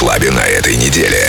клабе на этой неделе.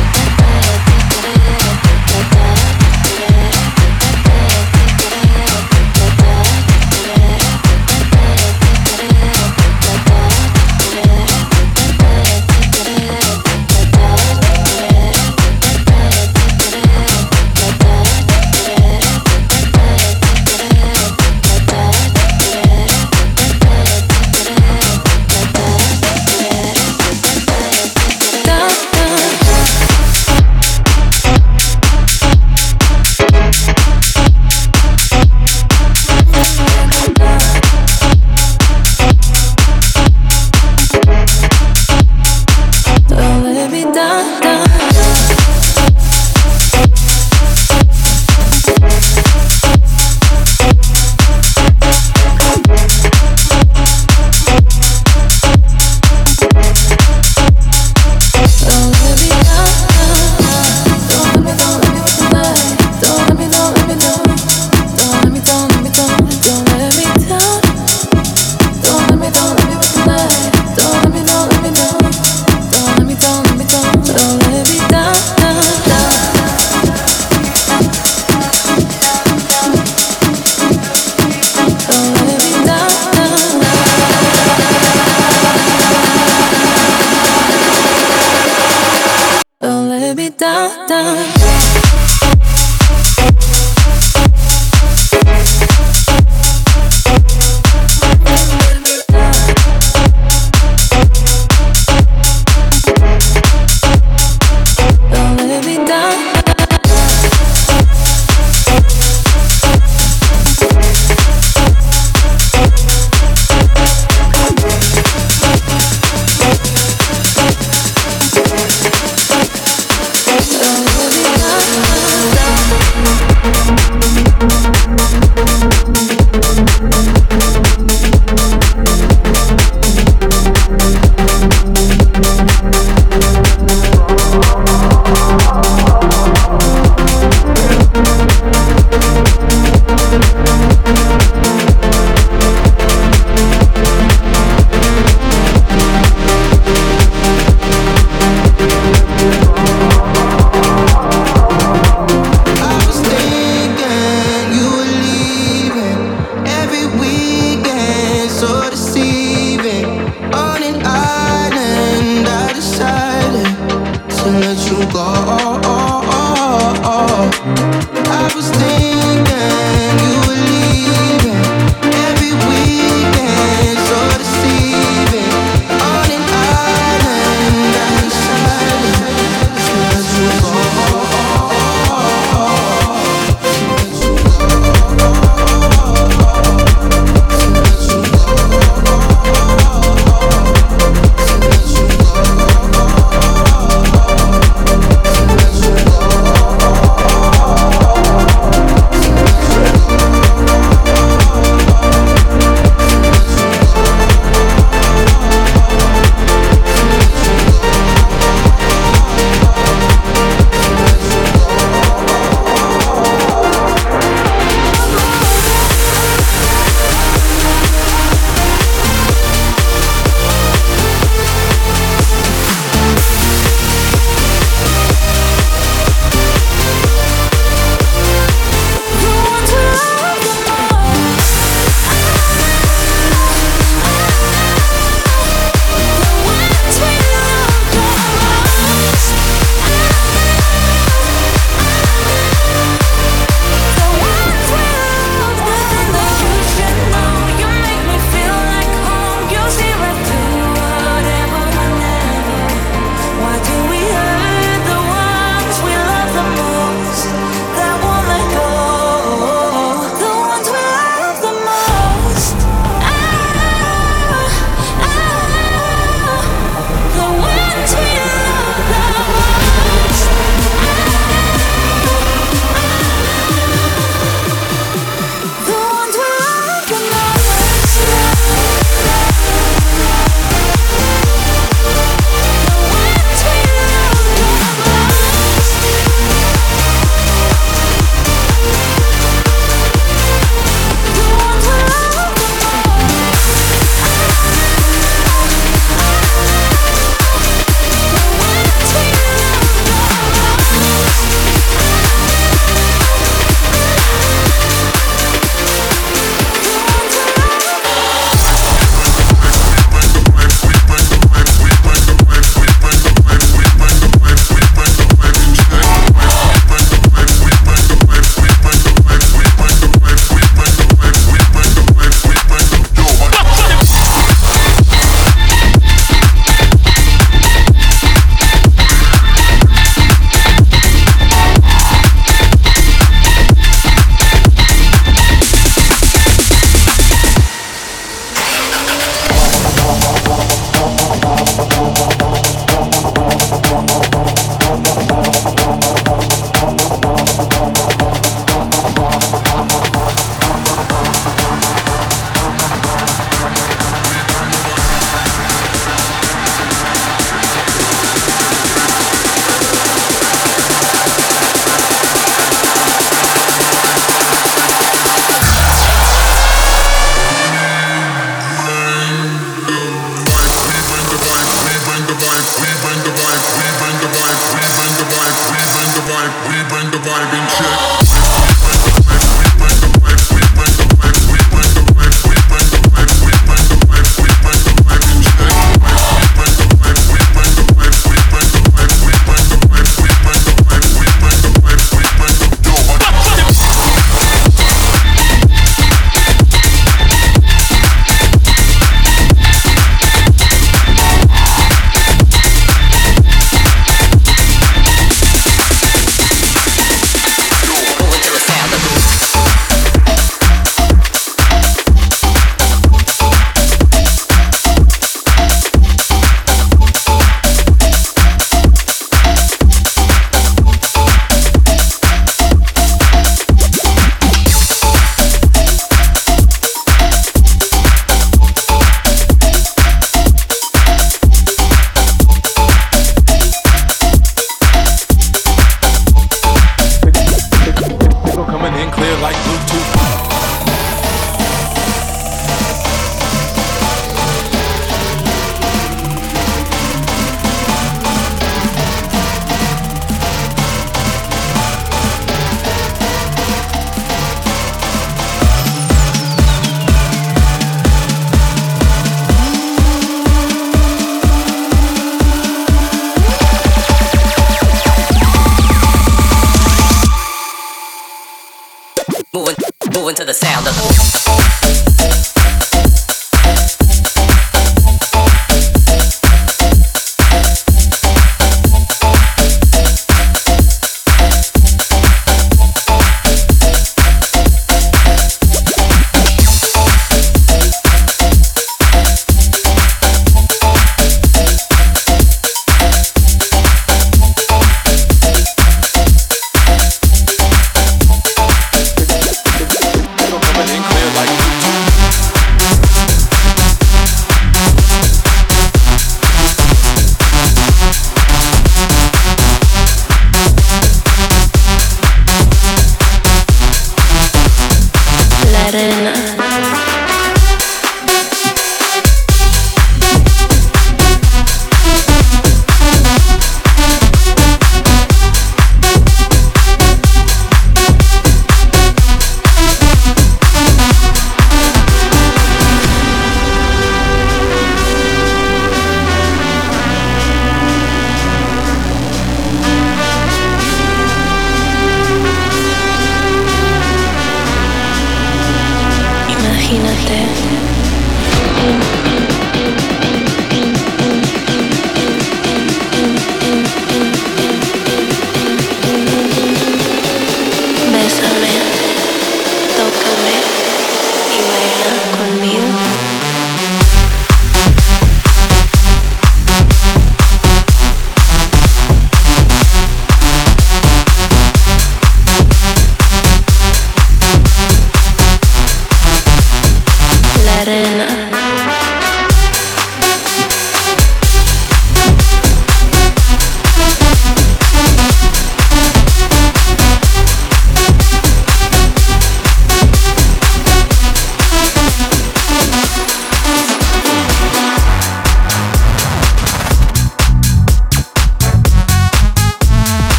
the sound of the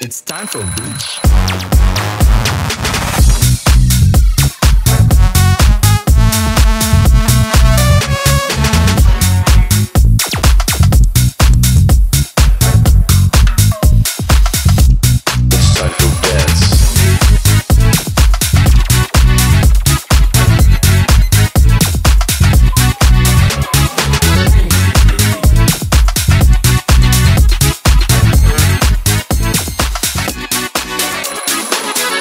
It's time for a beach.